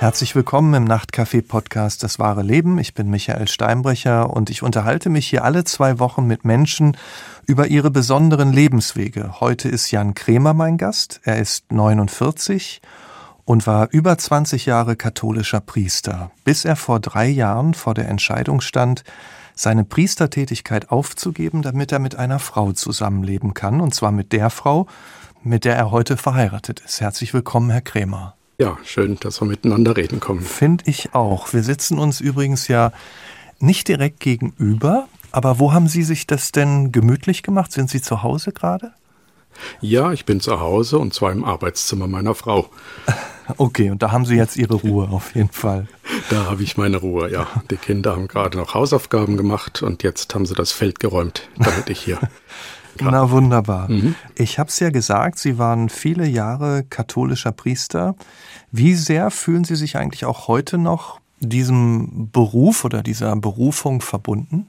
Herzlich willkommen im Nachtcafé-Podcast Das wahre Leben. Ich bin Michael Steinbrecher und ich unterhalte mich hier alle 2 Wochen mit Menschen über ihre besonderen Lebenswege. Heute ist Jan Krämer mein Gast. Er ist 49 und war über 20 Jahre katholischer Priester, bis er vor 3 Jahren vor der Entscheidung stand, seine Priestertätigkeit aufzugeben, damit er mit einer Frau zusammenleben kann, und zwar mit der Frau, mit der er heute verheiratet ist. Herzlich willkommen, Herr Krämer. Ja, schön, dass wir miteinander reden kommen. Finde ich auch. Wir sitzen uns übrigens ja nicht direkt gegenüber, aber wo haben Sie sich das denn gemütlich gemacht? Sind Sie zu Hause gerade? Ja, ich bin zu Hause, und zwar im Arbeitszimmer meiner Frau. Okay, und da haben Sie jetzt Ihre Ruhe auf jeden Fall. Da habe ich meine Ruhe, ja. Die Kinder haben gerade noch Hausaufgaben gemacht und jetzt haben sie das Feld geräumt, damit ich hier... Na wunderbar. Mhm. Ich habe es ja gesagt, Sie waren viele Jahre katholischer Priester. Wie sehr fühlen Sie sich eigentlich auch heute noch diesem Beruf oder dieser Berufung verbunden?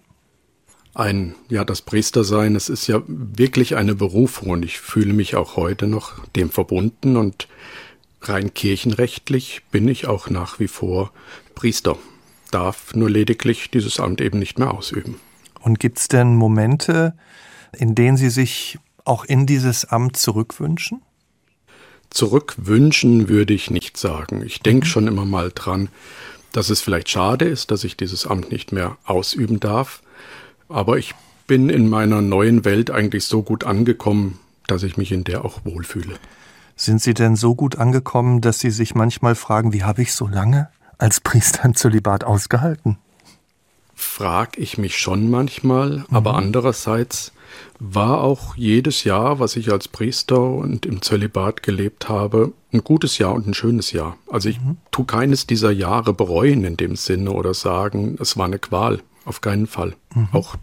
Das Priestersein, es ist ja wirklich eine Berufung, und ich fühle mich auch heute noch dem verbunden, und rein kirchenrechtlich bin ich auch nach wie vor Priester, darf nur lediglich dieses Amt eben nicht mehr ausüben. Und gibt es denn Momente, in denen Sie sich auch in dieses Amt zurückwünschen? Zurückwünschen würde ich nicht sagen. Ich denke schon immer mal dran, dass es vielleicht schade ist, dass ich dieses Amt nicht mehr ausüben darf. Aber ich bin in meiner neuen Welt eigentlich so gut angekommen, dass ich mich in der auch wohlfühle. Sind Sie denn so gut angekommen, dass Sie sich manchmal fragen, wie habe ich so lange als Priester im Zölibat ausgehalten? Frag ich mich schon manchmal, aber andererseits war auch jedes Jahr, was ich als Priester und im Zölibat gelebt habe, ein gutes Jahr und ein schönes Jahr. Also ich tue keines dieser Jahre bereuen in dem Sinne oder sagen, es war eine Qual, auf keinen Fall. Auch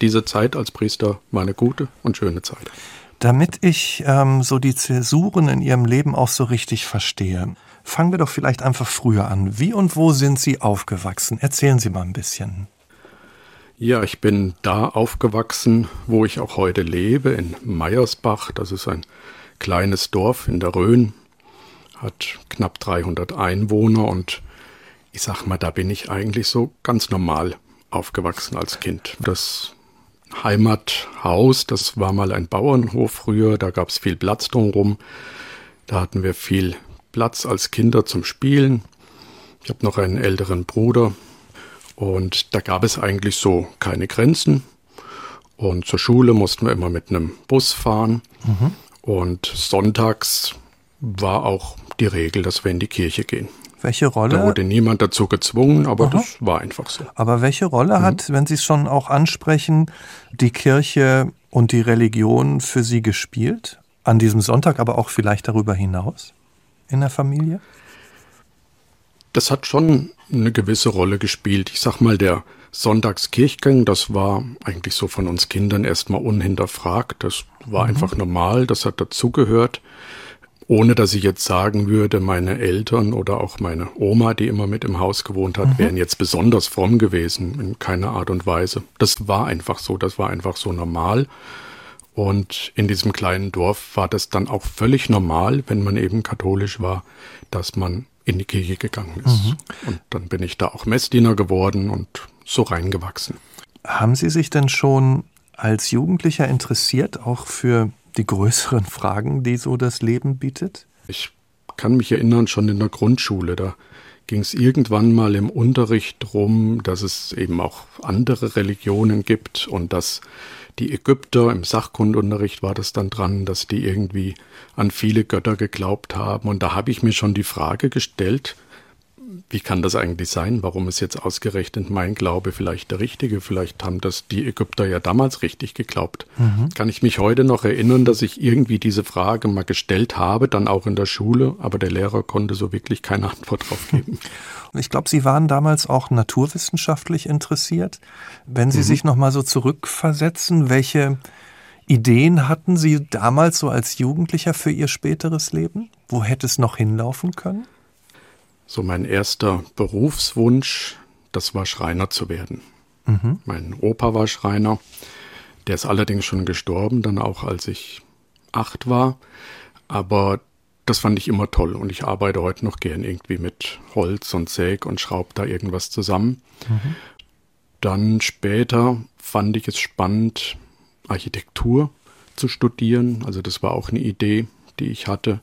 diese Zeit als Priester war eine gute und schöne Zeit. Damit ich so die Zäsuren in Ihrem Leben auch so richtig verstehe, fangen wir doch vielleicht einfach früher an. Wie und wo sind Sie aufgewachsen? Erzählen Sie mal ein bisschen. Ja, ich bin da aufgewachsen, wo ich auch heute lebe, in Meiersbach. Das ist ein kleines Dorf in der Rhön, hat knapp 300 Einwohner, und ich sag mal, da bin ich eigentlich so ganz normal aufgewachsen als Kind. Das Heimathaus, das war mal ein Bauernhof früher, da gab es viel Platz drumherum, da hatten wir viel Platz als Kinder zum Spielen. Ich habe noch einen älteren Bruder. Und da gab es eigentlich so keine Grenzen. Und zur Schule mussten wir immer mit einem Bus fahren. Und sonntags war auch die Regel, dass wir in die Kirche gehen. Welche Rolle? Da wurde niemand dazu gezwungen, aber das war einfach so. Aber welche Rolle hat, wenn Sie es schon auch ansprechen, die Kirche und die Religion für Sie gespielt? An diesem Sonntag, aber auch vielleicht darüber hinaus in der Familie? Das hat schon eine gewisse Rolle gespielt. Ich sag mal, der Sonntagskirchgang, das war eigentlich so von uns Kindern erstmal unhinterfragt. Das war einfach normal, das hat dazugehört. Ohne dass ich jetzt sagen würde, meine Eltern oder auch meine Oma, die immer mit im Haus gewohnt hat, wären jetzt besonders fromm gewesen, in keiner Art und Weise. Das war einfach so, normal. Und in diesem kleinen Dorf war das dann auch völlig normal, wenn man eben katholisch war, dass man in die Kirche gegangen ist. Und dann bin ich da auch Messdiener geworden und so reingewachsen. Haben Sie sich denn schon als Jugendlicher interessiert, auch für die größeren Fragen, die so das Leben bietet? Ich kann mich erinnern, schon in der Grundschule, da ging es irgendwann mal im Unterricht darum, dass es eben auch andere Religionen gibt, und dass die Ägypter, im Sachkundunterricht war das dann dran, dass die irgendwie an viele Götter geglaubt haben. Und da habe ich mir schon die Frage gestellt, wie kann das eigentlich sein? Warum ist jetzt ausgerechnet mein Glaube vielleicht der richtige? Vielleicht haben das die Ägypter ja damals richtig geglaubt. Kann ich mich heute noch erinnern, dass ich irgendwie diese Frage mal gestellt habe, dann auch in der Schule, aber der Lehrer konnte so wirklich keine Antwort drauf geben. Und ich glaube, Sie waren damals auch naturwissenschaftlich interessiert. Wenn Sie sich noch mal so zurückversetzen, welche Ideen hatten Sie damals so als Jugendlicher für Ihr späteres Leben? Wo hätte es noch hinlaufen können? So mein erster Berufswunsch, das war Schreiner zu werden. Mein Opa war Schreiner, der ist allerdings schon gestorben, dann auch als ich 8 war. Aber das fand ich immer toll und ich arbeite heute noch gern irgendwie mit Holz und Säg und schraube da irgendwas zusammen. Mhm. Dann später fand ich es spannend, Architektur zu studieren. Also das war auch eine Idee, die ich hatte.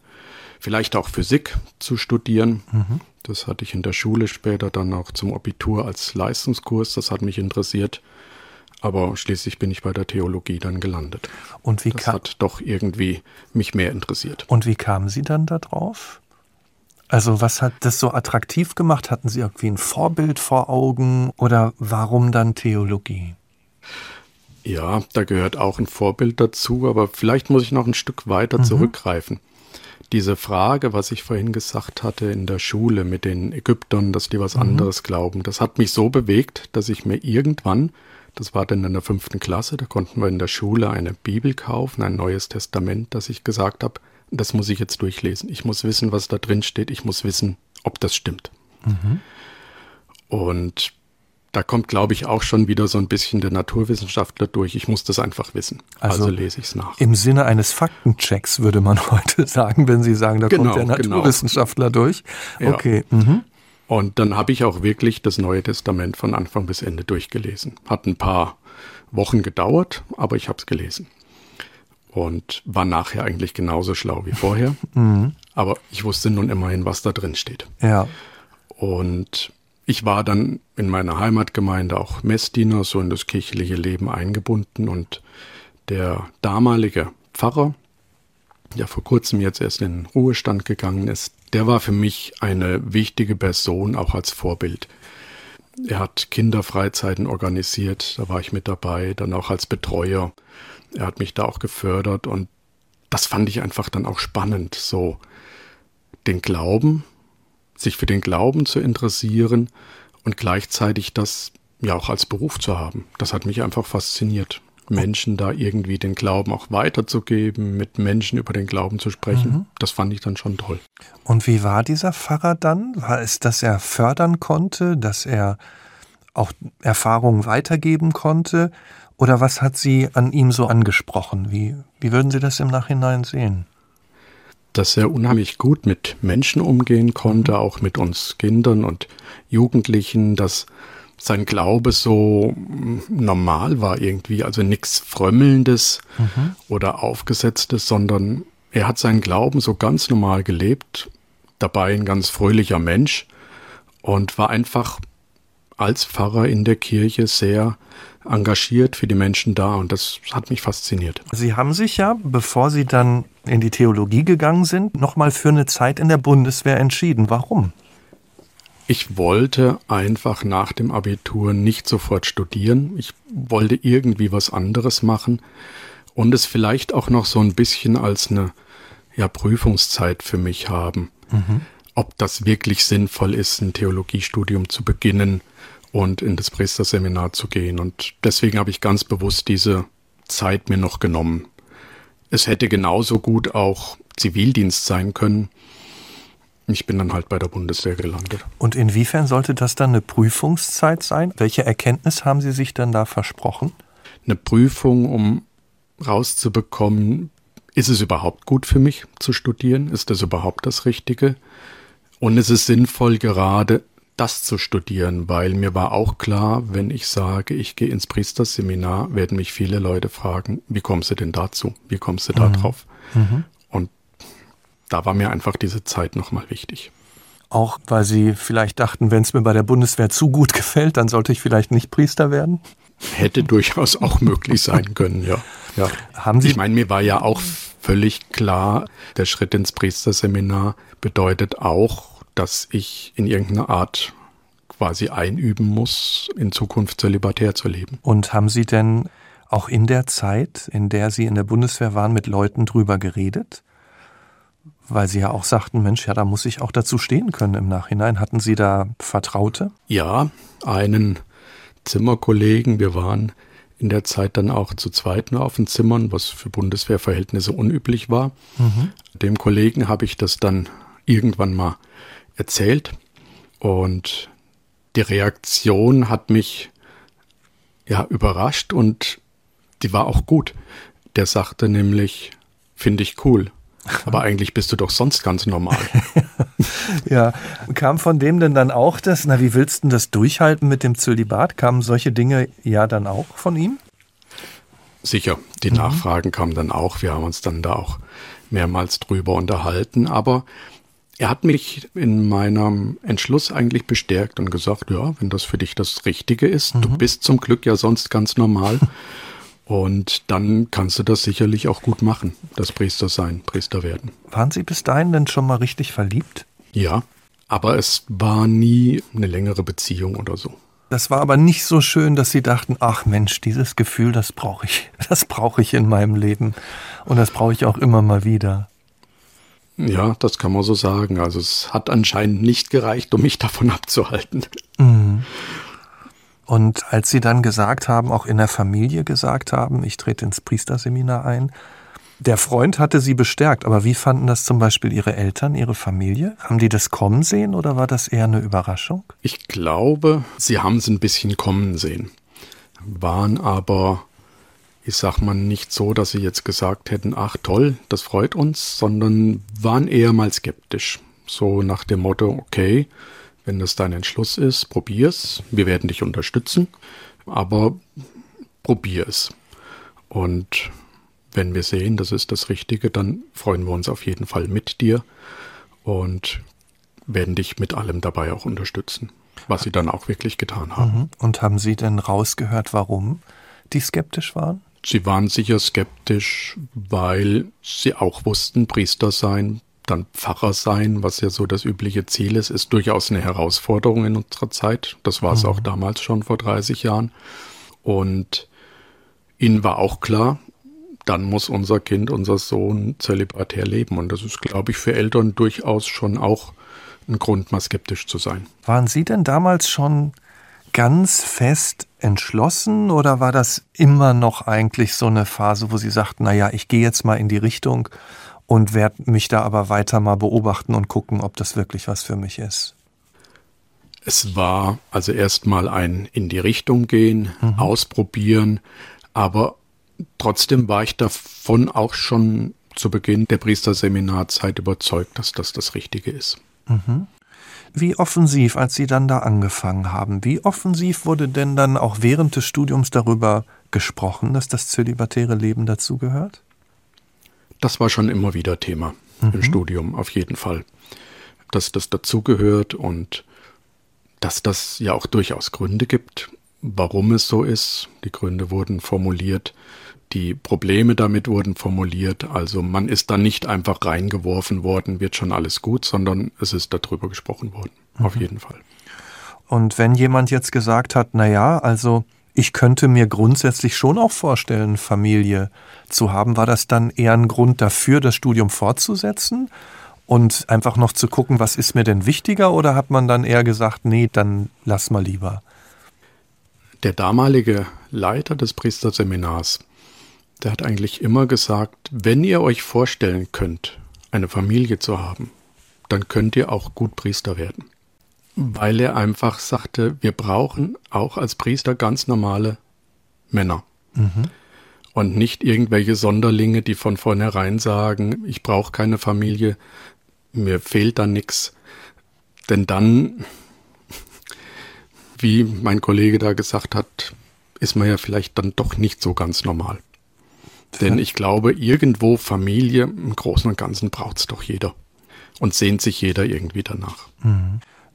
Vielleicht auch Physik zu studieren. Mhm. Das hatte ich in der Schule später dann auch zum Abitur als Leistungskurs. Das hat mich interessiert. Aber schließlich bin ich bei der Theologie dann gelandet. Und das hat doch irgendwie mich mehr interessiert. Und wie kamen Sie dann da drauf? Also was hat das so attraktiv gemacht? Hatten Sie irgendwie ein Vorbild vor Augen oder warum dann Theologie? Ja, da gehört auch ein Vorbild dazu, aber vielleicht muss ich noch ein Stück weiter zurückgreifen. Diese Frage, was ich vorhin gesagt hatte in der Schule mit den Ägyptern, dass die was anderes glauben, das hat mich so bewegt, dass ich mir irgendwann, das war dann in der 5. Klasse, da konnten wir in der Schule eine Bibel kaufen, ein Neues Testament, dass ich gesagt habe, das muss ich jetzt durchlesen. Ich muss wissen, was da drin steht. Ich muss wissen, ob das stimmt. Mhm. Und da kommt, glaube ich, auch schon wieder so ein bisschen der Naturwissenschaftler durch. Ich muss das einfach wissen. Also lese ich es nach. Im Sinne eines Faktenchecks würde man heute sagen, wenn Sie sagen, da kommt der Naturwissenschaftler durch. Ja. Okay. Mhm. Und dann habe ich auch wirklich das Neue Testament von Anfang bis Ende durchgelesen. Hat ein paar Wochen gedauert, aber ich habe es gelesen. Und war nachher eigentlich genauso schlau wie vorher. Aber ich wusste nun immerhin, was da drin steht. Ja. Und ich war dann in meiner Heimatgemeinde auch Messdiener, so in das kirchliche Leben eingebunden. Und der damalige Pfarrer, der vor kurzem jetzt erst in den Ruhestand gegangen ist, der war für mich eine wichtige Person, auch als Vorbild. Er hat Kinderfreizeiten organisiert, da war ich mit dabei, dann auch als Betreuer. Er hat mich da auch gefördert und das fand ich einfach dann auch spannend, so den Glauben, sich für den Glauben zu interessieren und gleichzeitig das ja auch als Beruf zu haben. Das hat mich einfach fasziniert, Menschen da irgendwie den Glauben auch weiterzugeben, mit Menschen über den Glauben zu sprechen. Das fand ich dann schon toll. Und wie war dieser Pfarrer dann? War es, dass er fördern konnte, dass er auch Erfahrungen weitergeben konnte? Oder was hat Sie an ihm so angesprochen? Wie würden Sie das im Nachhinein sehen? Dass er unheimlich gut mit Menschen umgehen konnte, auch mit uns Kindern und Jugendlichen, dass sein Glaube so normal war irgendwie, also nichts Frömmelndes oder Aufgesetztes, sondern er hat seinen Glauben so ganz normal gelebt, dabei ein ganz fröhlicher Mensch und war einfach als Pfarrer in der Kirche sehr engagiert für die Menschen da und das hat mich fasziniert. Sie haben sich ja, bevor Sie dann in die Theologie gegangen sind, nochmal für eine Zeit in der Bundeswehr entschieden. Warum? Ich wollte einfach nach dem Abitur nicht sofort studieren. Ich wollte irgendwie was anderes machen und es vielleicht auch noch so ein bisschen als eine Prüfungszeit für mich haben. Ob das wirklich sinnvoll ist, ein Theologiestudium zu beginnen und in das Priesterseminar zu gehen. Und deswegen habe ich ganz bewusst diese Zeit mir noch genommen. Es hätte genauso gut auch Zivildienst sein können. Ich bin dann halt bei der Bundeswehr gelandet. Und inwiefern sollte das dann eine Prüfungszeit sein? Welche Erkenntnis haben Sie sich dann da versprochen? Eine Prüfung, um rauszubekommen, ist es überhaupt gut für mich zu studieren? Ist das überhaupt das Richtige? Und ist es sinnvoll, gerade das zu studieren? Weil mir war auch klar, wenn ich sage, ich gehe ins Priesterseminar, werden mich viele Leute fragen, wie kommst du denn dazu? Wie kommst du da drauf? Da war mir einfach diese Zeit nochmal wichtig. Auch weil Sie vielleicht dachten, wenn es mir bei der Bundeswehr zu gut gefällt, dann sollte ich vielleicht nicht Priester werden? Hätte durchaus auch möglich sein können, ja. Ich meine, mir war ja auch völlig klar, der Schritt ins Priesterseminar bedeutet auch, dass ich in irgendeiner Art quasi einüben muss, in Zukunft zölibatär zu leben. Und haben Sie denn auch in der Zeit, in der Sie in der Bundeswehr waren, mit Leuten drüber geredet? Weil Sie ja auch sagten, Mensch, ja, da muss ich auch dazu stehen können im Nachhinein. Hatten Sie da Vertraute? Ja, einen Zimmerkollegen. Wir waren in der Zeit dann auch zu zweit nur auf den Zimmern, was für Bundeswehrverhältnisse unüblich war. Dem Kollegen habe ich das dann irgendwann mal erzählt. Und die Reaktion hat mich überrascht und die war auch gut. Der sagte nämlich, finde ich cool. Aber eigentlich bist du doch sonst ganz normal. Ja, kam von dem denn dann auch das, na wie willst du denn das durchhalten mit dem Zölibat? Kamen solche Dinge ja dann auch von ihm? Sicher, die Nachfragen kamen dann auch. Wir haben uns dann da auch mehrmals drüber unterhalten. Aber er hat mich in meinem Entschluss eigentlich bestärkt und gesagt, ja, wenn das für dich das Richtige ist, du bist zum Glück ja sonst ganz normal. Und dann kannst du das sicherlich auch gut machen, das Priester sein, Priester werden. Waren Sie bis dahin denn schon mal richtig verliebt? Ja, aber es war nie eine längere Beziehung oder so. Das war aber nicht so schön, dass Sie dachten, ach Mensch, dieses Gefühl, das brauche ich in meinem Leben und das brauche ich auch immer mal wieder. Ja, das kann man so sagen. Also es hat anscheinend nicht gereicht, um mich davon abzuhalten. Mhm. Und als Sie dann gesagt haben, auch in der Familie gesagt haben, ich trete ins Priesterseminar ein, der Freund hatte Sie bestärkt, aber wie fanden das zum Beispiel Ihre Eltern, Ihre Familie? Haben die das kommen sehen oder war das eher eine Überraschung? Ich glaube, sie haben es ein bisschen kommen sehen, waren aber, ich sag mal, nicht so, dass sie jetzt gesagt hätten, ach toll, das freut uns, sondern waren eher mal skeptisch, so nach dem Motto, okay, wenn das dein Entschluss ist, probier's. Wir werden dich unterstützen, aber probier's. Und wenn wir sehen, das ist das Richtige, dann freuen wir uns auf jeden Fall mit dir und werden dich mit allem dabei auch unterstützen, was sie dann auch wirklich getan haben. Und haben Sie denn rausgehört, warum die skeptisch waren? Sie waren sicher skeptisch, weil sie auch wussten, Priester sein, dann Pfarrer sein, was ja so das übliche Ziel ist, ist durchaus eine Herausforderung in unserer Zeit. Das war es auch damals schon vor 30 Jahren. Und ihnen war auch klar, dann muss unser Kind, unser Sohn zölibatär leben. Und das ist, glaube ich, für Eltern durchaus schon auch ein Grund, mal skeptisch zu sein. Waren Sie denn damals schon ganz fest entschlossen oder war das immer noch eigentlich so eine Phase, wo Sie sagten, naja, ich gehe jetzt mal in die Richtung und werde mich da aber weiter mal beobachten und gucken, ob das wirklich was für mich ist? Es war also erstmal ein in die Richtung gehen, ausprobieren, aber trotzdem war ich davon auch schon zu Beginn der Priesterseminarzeit überzeugt, dass das das Richtige ist. Mhm. Wie offensiv, als Sie dann da angefangen haben, wie offensiv wurde denn dann auch während des Studiums darüber gesprochen, dass das zölibatäre Leben dazugehört? Das war schon immer wieder Thema im Studium, auf jeden Fall. Dass das dazugehört und dass das ja auch durchaus Gründe gibt, warum es so ist. Die Gründe wurden formuliert, die Probleme damit wurden formuliert. Also man ist da nicht einfach reingeworfen worden, wird schon alles gut, sondern es ist darüber gesprochen worden, auf jeden Fall. Und wenn jemand jetzt gesagt hat, naja, also ich könnte mir grundsätzlich schon auch vorstellen, Familie zu haben. War das dann eher ein Grund dafür, das Studium fortzusetzen und einfach noch zu gucken, was ist mir denn wichtiger? Oder hat man dann eher gesagt, nee, dann lass mal lieber? Der damalige Leiter des Priesterseminars, der hat eigentlich immer gesagt, wenn ihr euch vorstellen könnt, eine Familie zu haben, dann könnt ihr auch gut Priester werden. Weil er einfach sagte, wir brauchen auch als Priester ganz normale Männer. Und nicht irgendwelche Sonderlinge, die von vornherein sagen, ich brauche keine Familie, mir fehlt da nichts. Denn dann, wie mein Kollege da gesagt hat, ist man ja vielleicht dann doch nicht so ganz normal. Denn ich glaube, irgendwo Familie, im Großen und Ganzen braucht es doch jeder. Und sehnt sich jeder irgendwie danach.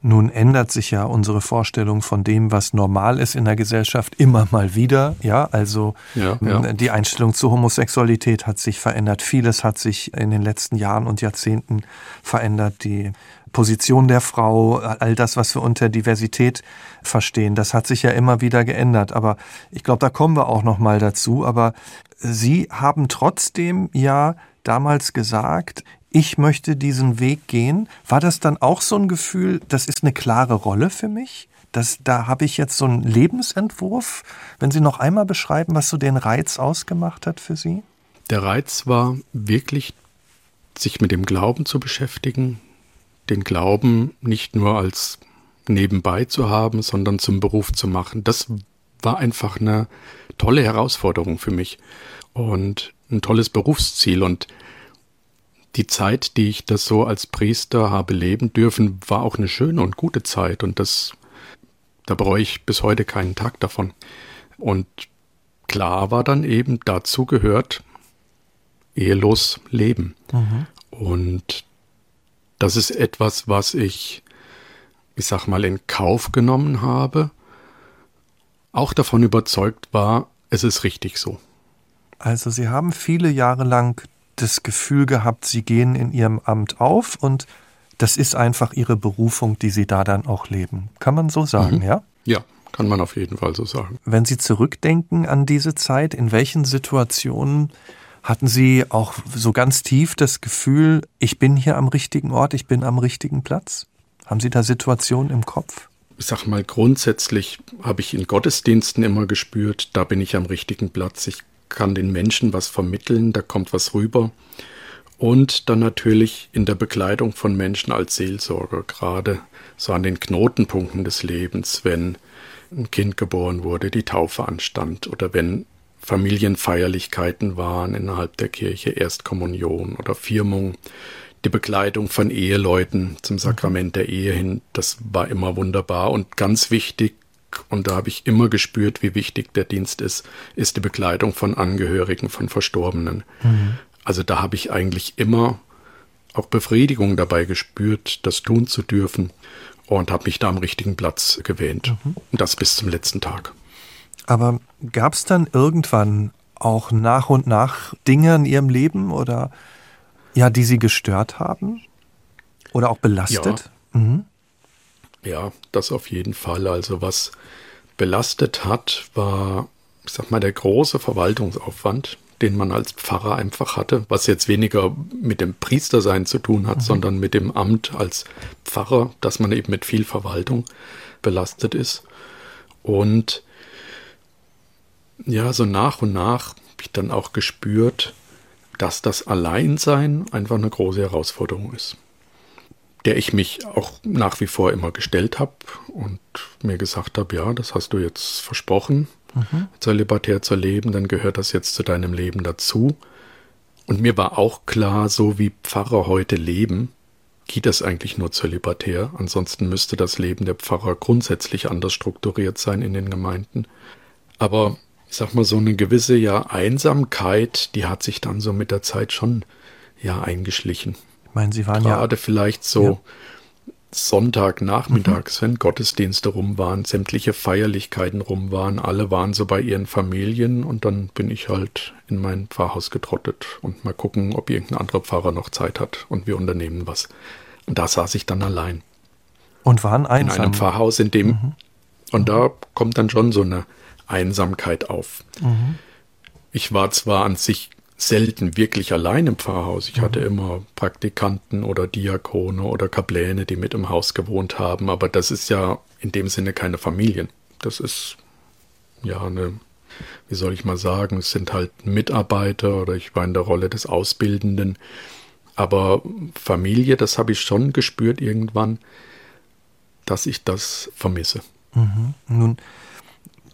Nun ändert sich ja unsere Vorstellung von dem, was normal ist in der Gesellschaft, immer mal wieder. Ja, also die Einstellung zur Homosexualität hat sich verändert. Vieles hat sich in den letzten Jahren und Jahrzehnten verändert. Die Position der Frau, all das, was wir unter Diversität verstehen, das hat sich ja immer wieder geändert. Aber ich glaube, da kommen wir auch noch mal dazu. Aber Sie haben trotzdem ja damals gesagt, ich möchte diesen Weg gehen. War das dann auch so ein Gefühl, das ist eine klare Rolle für mich? Da habe ich jetzt so einen Lebensentwurf. Wenn Sie noch einmal beschreiben, was so den Reiz ausgemacht hat für Sie? Der Reiz war wirklich, sich mit dem Glauben zu beschäftigen, den Glauben nicht nur als nebenbei zu haben, sondern zum Beruf zu machen. Das war einfach eine tolle Herausforderung für mich und ein tolles Berufsziel. Und die Zeit, die ich das so als Priester habe leben dürfen, war auch eine schöne und gute Zeit. Und da bereue ich bis heute keinen Tag davon. Und klar war dann eben, dazu gehört ehelos leben. Mhm. Und das ist etwas, was ich sag mal, in Kauf genommen habe, auch davon überzeugt war, es ist richtig so. Also Sie haben viele Jahre lang das Gefühl gehabt, Sie gehen in Ihrem Amt auf und das ist einfach Ihre Berufung, die Sie da dann auch leben. Kann man so sagen, ja? Ja, kann man auf jeden Fall so sagen. Wenn Sie zurückdenken an diese Zeit, in welchen Situationen hatten Sie auch so ganz tief das Gefühl, ich bin hier am richtigen Ort, ich bin am richtigen Platz? Haben Sie da Situationen im Kopf? Ich sag mal, grundsätzlich habe ich in Gottesdiensten immer gespürt, da bin ich am richtigen Platz. Ich kann den Menschen was vermitteln, da kommt was rüber. Und dann natürlich in der Begleitung von Menschen als Seelsorger, gerade so an den Knotenpunkten des Lebens, wenn ein Kind geboren wurde, die Taufe anstand oder wenn Familienfeierlichkeiten waren innerhalb der Kirche, Erstkommunion oder Firmung, die Begleitung von Eheleuten zum Sakrament der Ehe hin, das war immer wunderbar und ganz wichtig, und da habe ich immer gespürt, wie wichtig der Dienst ist die Begleitung von Angehörigen, von Verstorbenen. Mhm. Also da habe ich eigentlich immer auch Befriedigung dabei gespürt, das tun zu dürfen und habe mich da am richtigen Platz gewähnt. Mhm. Und das bis zum letzten Tag. Aber gab es dann irgendwann auch nach und nach Dinge in Ihrem Leben oder ja, die Sie gestört haben oder auch belastet? Ja. Mhm. Ja, das auf jeden Fall. Also was belastet hat, war, ich sag mal, der große Verwaltungsaufwand, den man als Pfarrer einfach hatte, was jetzt weniger mit dem Priestersein zu tun hat, sondern mit dem Amt als Pfarrer, dass man eben mit viel Verwaltung belastet ist. Und ja, so nach und nach habe ich dann auch gespürt, dass das Alleinsein einfach eine große Herausforderung ist, der ich mich auch nach wie vor immer gestellt habe und mir gesagt habe, ja, das hast du jetzt versprochen, zölibatär zu leben, dann gehört das jetzt zu deinem Leben dazu. Und mir war auch klar, so wie Pfarrer heute leben, geht das eigentlich nur zölibatär. Ansonsten müsste das Leben der Pfarrer grundsätzlich anders strukturiert sein in den Gemeinden. Aber ich sag mal, so eine gewisse Einsamkeit, die hat sich dann so mit der Zeit schon eingeschlichen. Ich meine, Sie waren gerade vielleicht so Sonntagnachmittags, wenn Gottesdienste rum waren, sämtliche Feierlichkeiten rum waren, alle waren so bei ihren Familien und dann bin ich halt in mein Pfarrhaus getrottet und mal gucken, ob irgendein anderer Pfarrer noch Zeit hat und wir unternehmen was. Und da saß ich dann allein. Und waren einsam. In einem Pfarrhaus, in dem, und da kommt dann schon so eine Einsamkeit auf. Mhm. Ich war zwar an sich selten wirklich allein im Pfarrhaus. Ich hatte immer Praktikanten oder Diakone oder Kapläne, die mit im Haus gewohnt haben. Aber das ist ja in dem Sinne keine Familien. Das ist es sind halt Mitarbeiter oder ich war in der Rolle des Ausbildenden. Aber Familie, das habe ich schon gespürt irgendwann, dass ich das vermisse. Mhm. Nun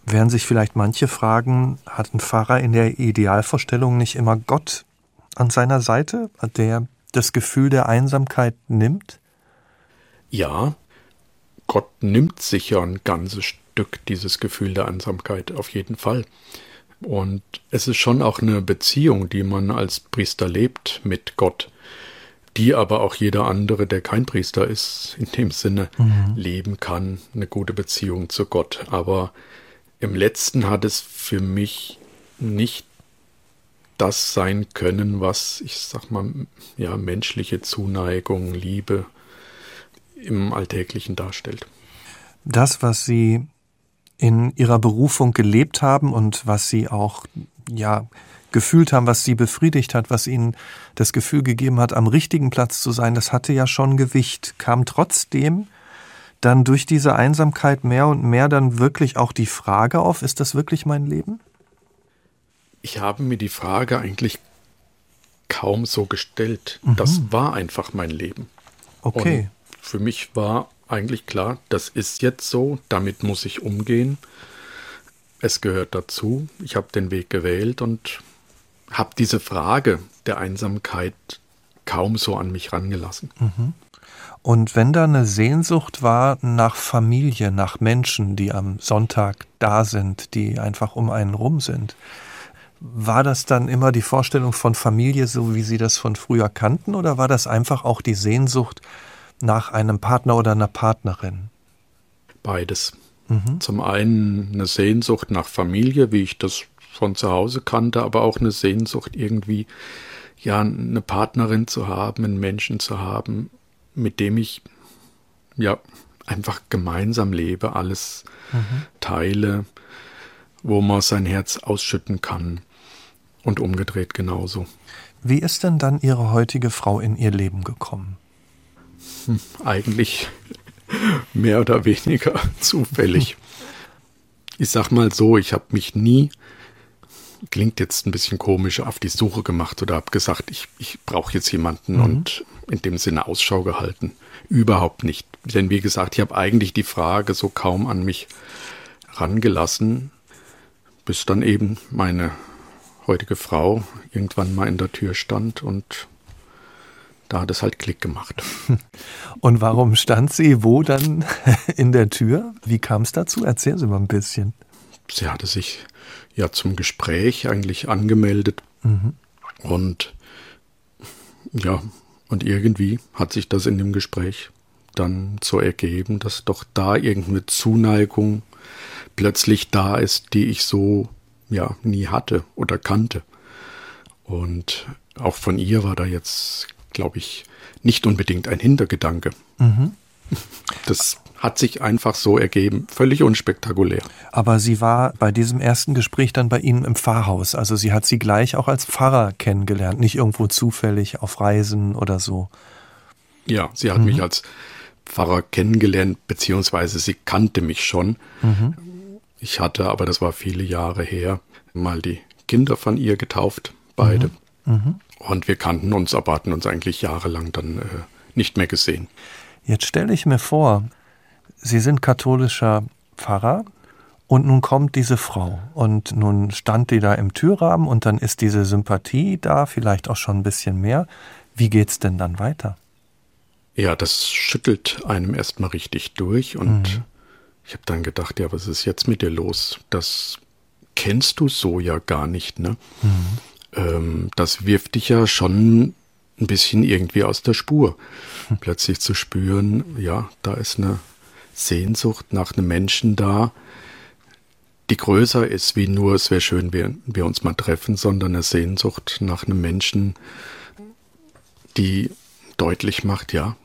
werden sich vielleicht manche fragen, hat ein Pfarrer in der Idealvorstellung nicht immer Gott an seiner Seite, der das Gefühl der Einsamkeit nimmt? Ja, Gott nimmt sicher ein ganzes Stück dieses Gefühl der Einsamkeit, auf jeden Fall. Und es ist schon auch eine Beziehung, die man als Priester lebt mit Gott, die aber auch jeder andere, der kein Priester ist, in dem Sinne leben kann, eine gute Beziehung zu Gott. Aber im Letzten hat es für mich nicht das sein können, was, ich sag mal, menschliche Zuneigung, Liebe im Alltäglichen darstellt. Das, was Sie in Ihrer Berufung gelebt haben und was Sie auch, gefühlt haben, was Sie befriedigt hat, was Ihnen das Gefühl gegeben hat, am richtigen Platz zu sein, das hatte ja schon Gewicht, kam trotzdem dann durch diese Einsamkeit mehr und mehr dann wirklich auch die Frage auf, ist das wirklich mein Leben? Ich habe mir die Frage eigentlich kaum so gestellt. Mhm. Das war einfach mein Leben. Okay. Und für mich war eigentlich klar, das ist jetzt so, damit muss ich umgehen. Es gehört dazu. Ich habe den Weg gewählt und habe diese Frage der Einsamkeit kaum so an mich rangelassen. Mhm. Und wenn da eine Sehnsucht war nach Familie, nach Menschen, die am Sonntag da sind, die einfach um einen rum sind, war das dann immer die Vorstellung von Familie, so wie Sie das von früher kannten, oder war das einfach auch die Sehnsucht nach einem Partner oder einer Partnerin? Beides. Mhm. Zum einen eine Sehnsucht nach Familie, wie ich das von zu Hause kannte, aber auch eine Sehnsucht irgendwie, ja, eine Partnerin zu haben, einen Menschen zu haben, mit dem ich ja einfach gemeinsam lebe, alles teile, wo man sein Herz ausschütten kann und umgedreht genauso. Wie ist denn dann Ihre heutige Frau in Ihr Leben gekommen? Eigentlich mehr oder weniger zufällig. Ich sag mal so, ich habe mich nie, klingt jetzt ein bisschen komisch, auf die Suche gemacht oder habe gesagt, ich brauche jetzt jemanden und in dem Sinne Ausschau gehalten. Überhaupt nicht. Denn wie gesagt, ich habe eigentlich die Frage so kaum an mich rangelassen, bis dann eben meine heutige Frau irgendwann mal in der Tür stand und da hat es halt Klick gemacht. Und warum stand sie wo dann in der Tür? Wie kam es dazu? Erzählen Sie mal ein bisschen. Sie hatte sich ja zum Gespräch eigentlich angemeldet und ja, und irgendwie hat sich das in dem Gespräch dann so ergeben, dass doch da irgendeine Zuneigung plötzlich da ist, die ich so ja nie hatte oder kannte. Und auch von ihr war da jetzt, glaube ich, nicht unbedingt ein Hintergedanke. Mhm. Das hat sich einfach so ergeben, völlig unspektakulär. Aber sie war bei diesem ersten Gespräch dann bei Ihnen im Pfarrhaus, also sie hat Sie gleich auch als Pfarrer kennengelernt, nicht irgendwo zufällig auf Reisen oder so. Ja, sie hat mich als Pfarrer kennengelernt, beziehungsweise sie kannte mich schon. Mhm. Ich hatte, aber das war viele Jahre her, mal die Kinder von ihr getauft, beide. Mhm. Und wir kannten uns, aber hatten uns eigentlich jahrelang dann nicht mehr gesehen. Jetzt stelle ich mir vor, Sie sind katholischer Pfarrer und nun kommt diese Frau und nun stand die da im Türrahmen und dann ist diese Sympathie da, vielleicht auch schon ein bisschen mehr. Wie geht's denn dann weiter? Ja, das schüttelt einem erstmal richtig durch und ich habe dann gedacht, ja, was ist jetzt mit dir los? Das kennst du so ja gar nicht, ne? Mhm. Das wirft dich ja schon ein bisschen irgendwie aus der Spur. Plötzlich zu spüren, ja, da ist eine Sehnsucht nach einem Menschen da, die größer ist wie nur, es wäre schön, wir uns mal treffen, sondern eine Sehnsucht nach einem Menschen, die deutlich macht, ja,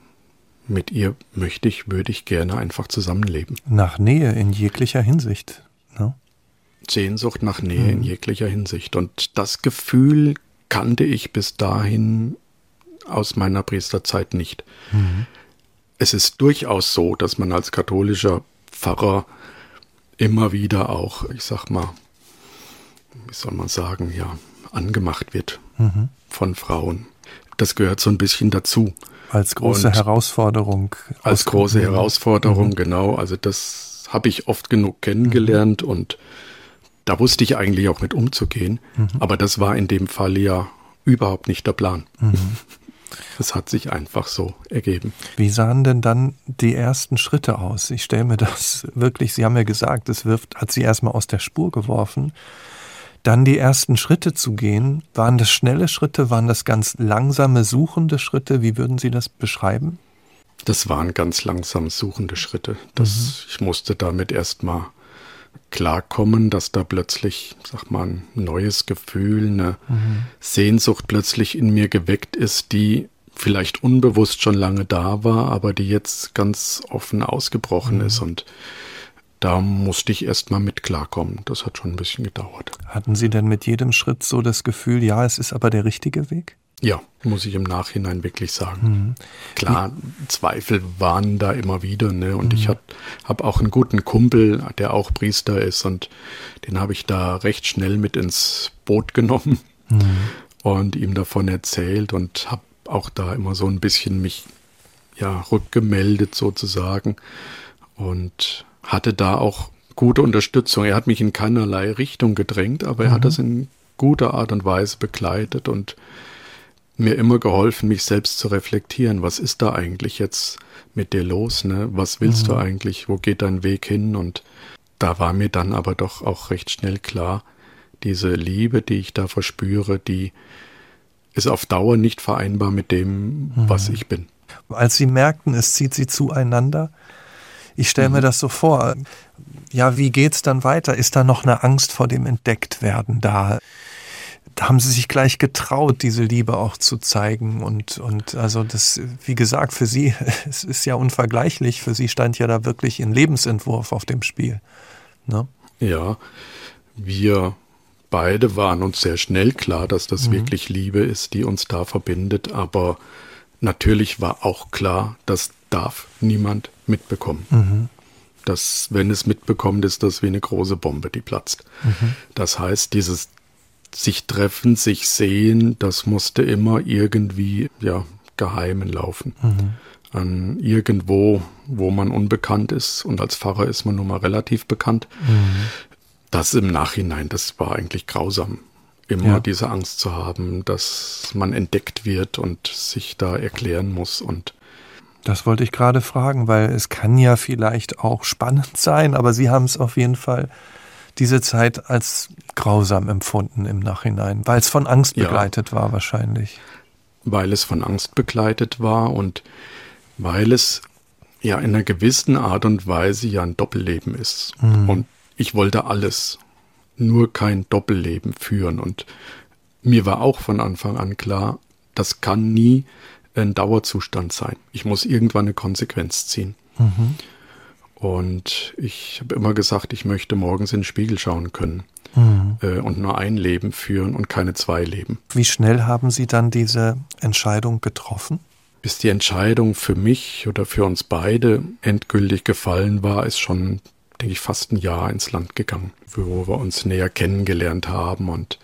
mit ihr würde ich gerne einfach zusammenleben. Nach Nähe in jeglicher Hinsicht. Ne? Sehnsucht nach Nähe in jeglicher Hinsicht. Und das Gefühl kannte ich bis dahin aus meiner Priesterzeit nicht. Mhm. Es ist durchaus so, dass man als katholischer Pfarrer immer wieder auch, ich sag mal, wie soll man sagen, ja, angemacht wird von Frauen. Das gehört so ein bisschen dazu. Als große Herausforderung. Als große Herausforderung, genau. Also das habe ich oft genug kennengelernt und da wusste ich eigentlich auch mit umzugehen. Mhm. Aber das war in dem Fall ja überhaupt nicht der Plan. Mhm. Das hat sich einfach so ergeben. Wie sahen denn dann die ersten Schritte aus? Ich stelle mir das wirklich, Sie haben ja gesagt, es hat Sie erstmal aus der Spur geworfen. Dann die ersten Schritte zu gehen, waren das schnelle Schritte, waren das ganz langsame, suchende Schritte? Wie würden Sie das beschreiben? Das waren ganz langsam suchende Schritte. Ich musste damit erstmal klarkommen, dass da plötzlich, sag mal, ein neues Gefühl, eine Sehnsucht plötzlich in mir geweckt ist, die vielleicht unbewusst schon lange da war, aber die jetzt ganz offen ausgebrochen ist. Und da musste ich erst mal mit klarkommen. Das hat schon ein bisschen gedauert. Hatten Sie denn mit jedem Schritt so das Gefühl, ja, es ist aber der richtige Weg? Ja, muss ich im Nachhinein wirklich sagen. Mhm. Klar, Zweifel waren da immer wieder, ne? Und ich hab auch einen guten Kumpel, der auch Priester ist und den habe ich da recht schnell mit ins Boot genommen und ihm davon erzählt und habe auch da immer so ein bisschen mich ja rückgemeldet sozusagen und hatte da auch gute Unterstützung. Er hat mich in keinerlei Richtung gedrängt, aber er hat das in guter Art und Weise begleitet und mir immer geholfen, mich selbst zu reflektieren. Was ist da eigentlich jetzt mit dir los? Ne? Was willst du eigentlich? Wo geht dein Weg hin? Und da war mir dann aber doch auch recht schnell klar, diese Liebe, die ich da verspüre, die ist auf Dauer nicht vereinbar mit dem, was ich bin. Als sie merkten, es zieht sie zueinander, ich stelle mir das so vor, ja, wie geht's dann weiter? Ist da noch eine Angst vor dem Entdecktwerden da? Da haben sie sich gleich getraut, diese Liebe auch zu zeigen und also das, wie gesagt, für sie, es ist ja unvergleichlich, für sie stand ja da wirklich ihr Lebensentwurf auf dem Spiel. Ne? Ja, wir beide waren uns sehr schnell klar, dass das wirklich Liebe ist, die uns da verbindet, aber natürlich war auch klar, das darf niemand mitbekommen. Dass, wenn es mitbekommt, ist das wie eine große Bombe, die platzt. Das heißt, dieses sich treffen, sich sehen, das musste immer irgendwie, ja, geheim laufen. An irgendwo, wo man unbekannt ist, und als Pfarrer ist man nun mal relativ bekannt. Das im Nachhinein, das war eigentlich grausam. Immer diese Angst zu haben, dass man entdeckt wird und sich da erklären muss. Und das wollte ich gerade fragen, weil es kann ja vielleicht auch spannend sein, aber Sie haben es auf jeden Fall diese Zeit als grausam empfunden im Nachhinein, weil es von Angst begleitet war wahrscheinlich. Weil es von Angst begleitet war und weil es ja in einer gewissen Art und Weise ja ein Doppelleben ist. Und ich wollte alles, nur kein Doppelleben führen. Und mir war auch von Anfang an klar, das kann nie ein Dauerzustand sein. Ich muss irgendwann eine Konsequenz ziehen. Und ich habe immer gesagt, ich möchte morgens in den Spiegel schauen können und nur ein Leben führen und keine zwei Leben. Wie schnell haben Sie dann diese Entscheidung getroffen? Bis die Entscheidung für mich oder für uns beide endgültig gefallen war, ist schon, denke ich, fast ein Jahr ins Land gegangen, wo wir uns näher kennengelernt haben und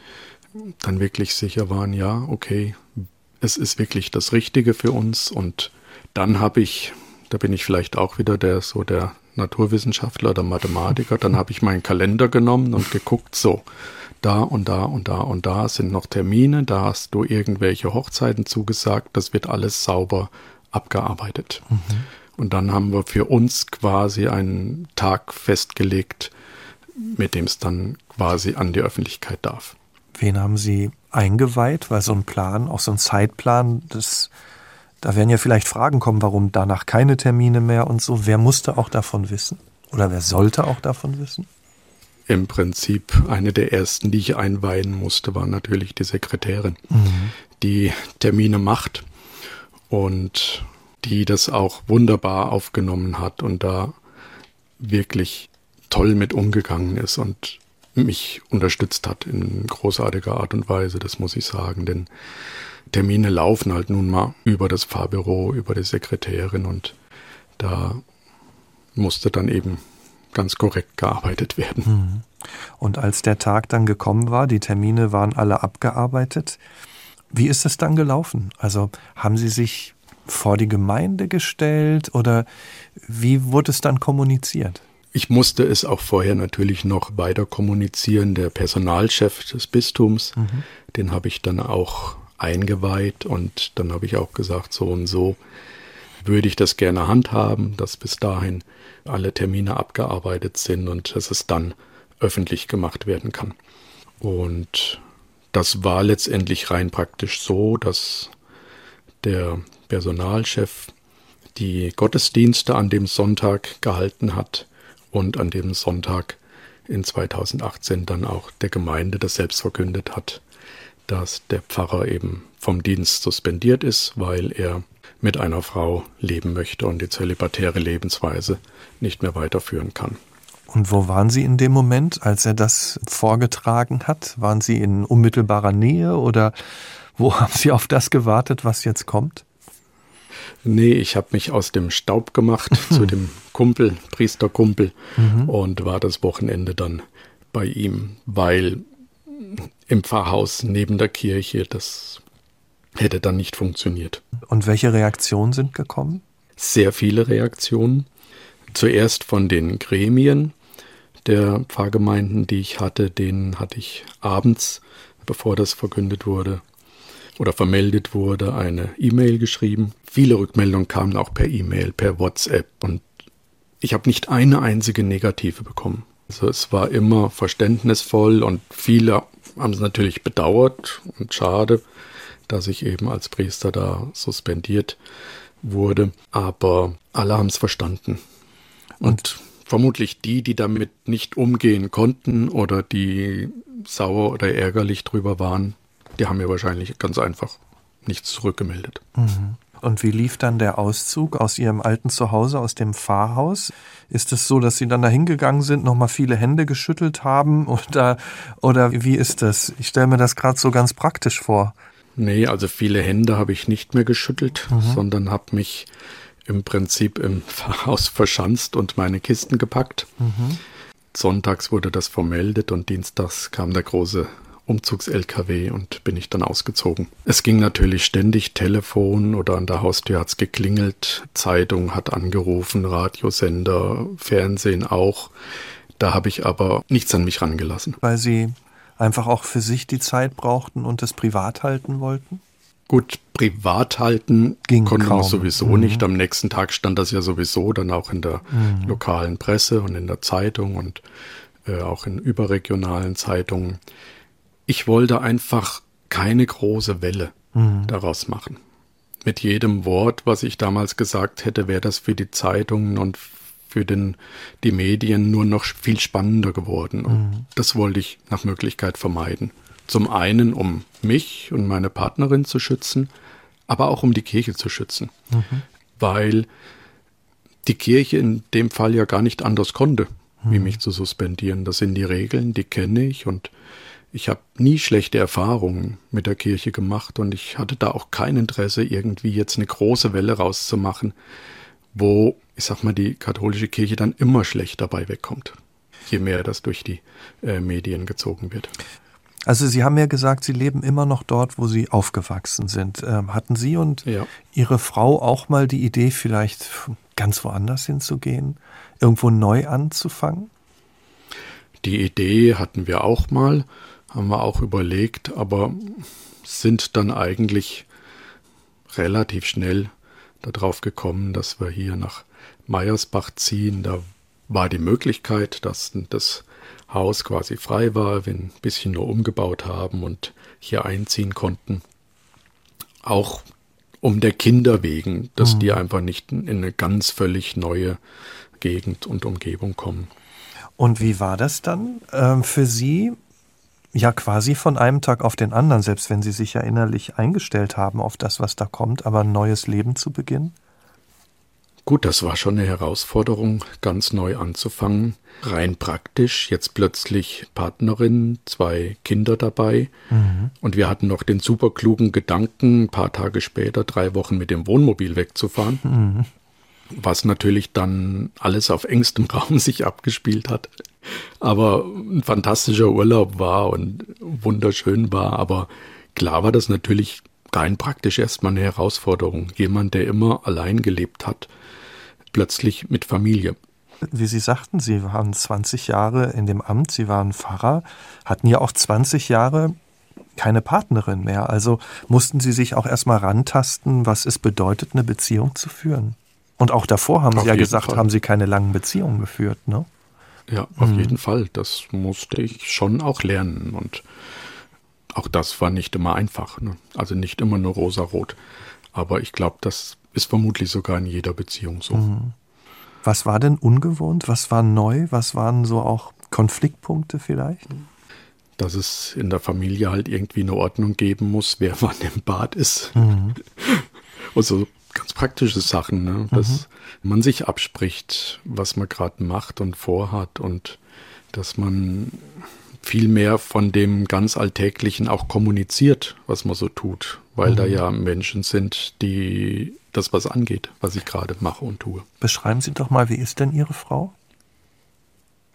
dann wirklich sicher waren, ja, okay, es ist wirklich das Richtige für uns. Und dann habe ich, da bin ich vielleicht auch wieder der Naturwissenschaftler oder Mathematiker, dann habe ich meinen Kalender genommen und geguckt, so, da und da und da und da sind noch Termine, da hast du irgendwelche Hochzeiten zugesagt, das wird alles sauber abgearbeitet. Und dann haben wir für uns quasi einen Tag festgelegt, mit dem es dann quasi an die Öffentlichkeit darf. Wen haben Sie eingeweiht? Weil so ein Plan, auch so ein Zeitplan, da werden ja vielleicht Fragen kommen, warum danach keine Termine mehr und so. Wer musste auch davon wissen? Oder wer sollte auch davon wissen? Im Prinzip eine der ersten, die ich einweihen musste, war natürlich die Sekretärin, die Termine macht und die das auch wunderbar aufgenommen hat und da wirklich toll mit umgegangen ist und mich unterstützt hat in großartiger Art und Weise, das muss ich sagen, denn Termine laufen halt nun mal über das Fahrbüro, über die Sekretärin und da musste dann eben ganz korrekt gearbeitet werden. Und als der Tag dann gekommen war, die Termine waren alle abgearbeitet, wie ist es dann gelaufen? Also haben Sie sich vor die Gemeinde gestellt oder wie wurde es dann kommuniziert? Ich musste es auch vorher natürlich noch weiter kommunizieren. Der Personalchef des Bistums, den habe ich dann auch eingeweiht und dann habe ich auch gesagt, so und so würde ich das gerne handhaben, dass bis dahin alle Termine abgearbeitet sind und dass es dann öffentlich gemacht werden kann. Und das war letztendlich rein praktisch so, dass der Personalchef die Gottesdienste an dem Sonntag gehalten hat und an dem Sonntag in 2018 dann auch der Gemeinde das selbst verkündet hat, dass der Pfarrer eben vom Dienst suspendiert ist, weil er mit einer Frau leben möchte und die zölibatäre Lebensweise nicht mehr weiterführen kann. Und wo waren Sie in dem Moment, als er das vorgetragen hat? Waren Sie in unmittelbarer Nähe oder wo haben Sie auf das gewartet, was jetzt kommt? Nee, ich habe mich aus dem Staub gemacht zu dem Kumpel, Priesterkumpel und war das Wochenende dann bei ihm, weil im Pfarrhaus neben der Kirche, das hätte dann nicht funktioniert. Und welche Reaktionen sind gekommen? Sehr viele Reaktionen. Zuerst von den Gremien der Pfarrgemeinden, die ich hatte, denen hatte ich abends, bevor das verkündet wurde, oder vermeldet wurde, eine E-Mail geschrieben. Viele Rückmeldungen kamen auch per E-Mail, per WhatsApp und ich habe nicht eine einzige negative bekommen. Also es war immer verständnisvoll und viele haben es natürlich bedauert und schade, dass ich eben als Priester da suspendiert wurde. Aber alle haben es verstanden. Und vermutlich die damit nicht umgehen konnten oder die sauer oder ärgerlich drüber waren, die haben mir wahrscheinlich ganz einfach nichts zurückgemeldet. Mhm. Und wie lief dann der Auszug aus Ihrem alten Zuhause, aus dem Pfarrhaus? Ist es so, dass Sie dann da hingegangen sind, nochmal viele Hände geschüttelt haben? Oder wie ist das? Ich stelle mir das gerade so ganz praktisch vor. Nee, also viele Hände habe ich nicht mehr geschüttelt, sondern habe mich im Prinzip im Pfarrhaus verschanzt und meine Kisten gepackt. Mhm. Sonntags wurde das vermeldet und dienstags kam der große Umzugs-LKW und bin ich dann ausgezogen. Es ging natürlich ständig Telefon oder an der Haustür hat's geklingelt, Zeitung hat angerufen, Radiosender, Fernsehen auch. Da habe ich aber nichts an mich rangelassen. Weil Sie einfach auch für sich die Zeit brauchten und es privat halten wollten? Gut, privat halten konnte man sowieso nicht. Am nächsten Tag stand das ja sowieso dann auch in der lokalen Presse und in der Zeitung und auch in überregionalen Zeitungen. Ich wollte einfach keine große Welle daraus machen. Mit jedem Wort, was ich damals gesagt hätte, wäre das für die Zeitungen und für die Medien nur noch viel spannender geworden. Und das wollte ich nach Möglichkeit vermeiden. Zum einen, um mich und meine Partnerin zu schützen, aber auch um die Kirche zu schützen. Weil die Kirche in dem Fall ja gar nicht anders konnte, wie mich zu suspendieren. Das sind die Regeln, die kenne ich und ich habe nie schlechte Erfahrungen mit der Kirche gemacht und ich hatte da auch kein Interesse, irgendwie jetzt eine große Welle rauszumachen, wo, ich sag mal, die katholische Kirche dann immer schlecht dabei wegkommt, je mehr das durch die Medien gezogen wird. Also Sie haben ja gesagt, Sie leben immer noch dort, wo Sie aufgewachsen sind. Hatten Sie und Ihre Frau auch mal die Idee, vielleicht ganz woanders hinzugehen, irgendwo neu anzufangen? Die Idee hatten wir auch mal. Haben wir auch überlegt, aber sind dann eigentlich relativ schnell darauf gekommen, dass wir hier nach Meiersbach ziehen. Da war die Möglichkeit, dass das Haus quasi frei war, wir ein bisschen nur umgebaut haben und hier einziehen konnten. Auch um der Kinder wegen, dass die einfach nicht in eine ganz völlig neue Gegend und Umgebung kommen. Und wie war das dann für Sie? Ja, quasi von einem Tag auf den anderen, selbst wenn Sie sich ja innerlich eingestellt haben auf das, was da kommt, aber ein neues Leben zu beginnen? Gut, das war schon eine Herausforderung, ganz neu anzufangen. Rein praktisch, jetzt plötzlich Partnerin, 2 Kinder dabei. Und wir hatten noch den super klugen Gedanken, ein paar Tage später 3 Wochen mit dem Wohnmobil wegzufahren. Was natürlich dann alles auf engstem Raum sich abgespielt hat. Aber ein fantastischer Urlaub war und wunderschön war. Aber klar war das natürlich rein praktisch erstmal eine Herausforderung. Jemand, der immer allein gelebt hat, plötzlich mit Familie. Wie Sie sagten, Sie waren 20 Jahre in dem Amt, Sie waren Pfarrer, hatten ja auch 20 Jahre keine Partnerin mehr. Also mussten Sie sich auch erstmal rantasten, was es bedeutet, eine Beziehung zu führen. Und auch davor haben Sie ja gesagt, haben Sie keine langen Beziehungen geführt, ne? Ja, auf jeden Fall. Das musste ich schon auch lernen. Und auch das war nicht immer einfach, ne? Also nicht immer nur rosarot. Aber ich glaube, das ist vermutlich sogar in jeder Beziehung so. Was war denn ungewohnt? Was war neu? Was waren so auch Konfliktpunkte vielleicht? Dass es in der Familie halt irgendwie eine Ordnung geben muss, wer wann im Bad ist. Also ganz praktische Sachen, ne? Dass man sich abspricht, was man gerade macht und vorhat und dass man viel mehr von dem ganz Alltäglichen auch kommuniziert, was man so tut, weil da ja Menschen sind, die das was angeht, was ich gerade mache und tue. Beschreiben Sie doch mal, wie ist denn Ihre Frau?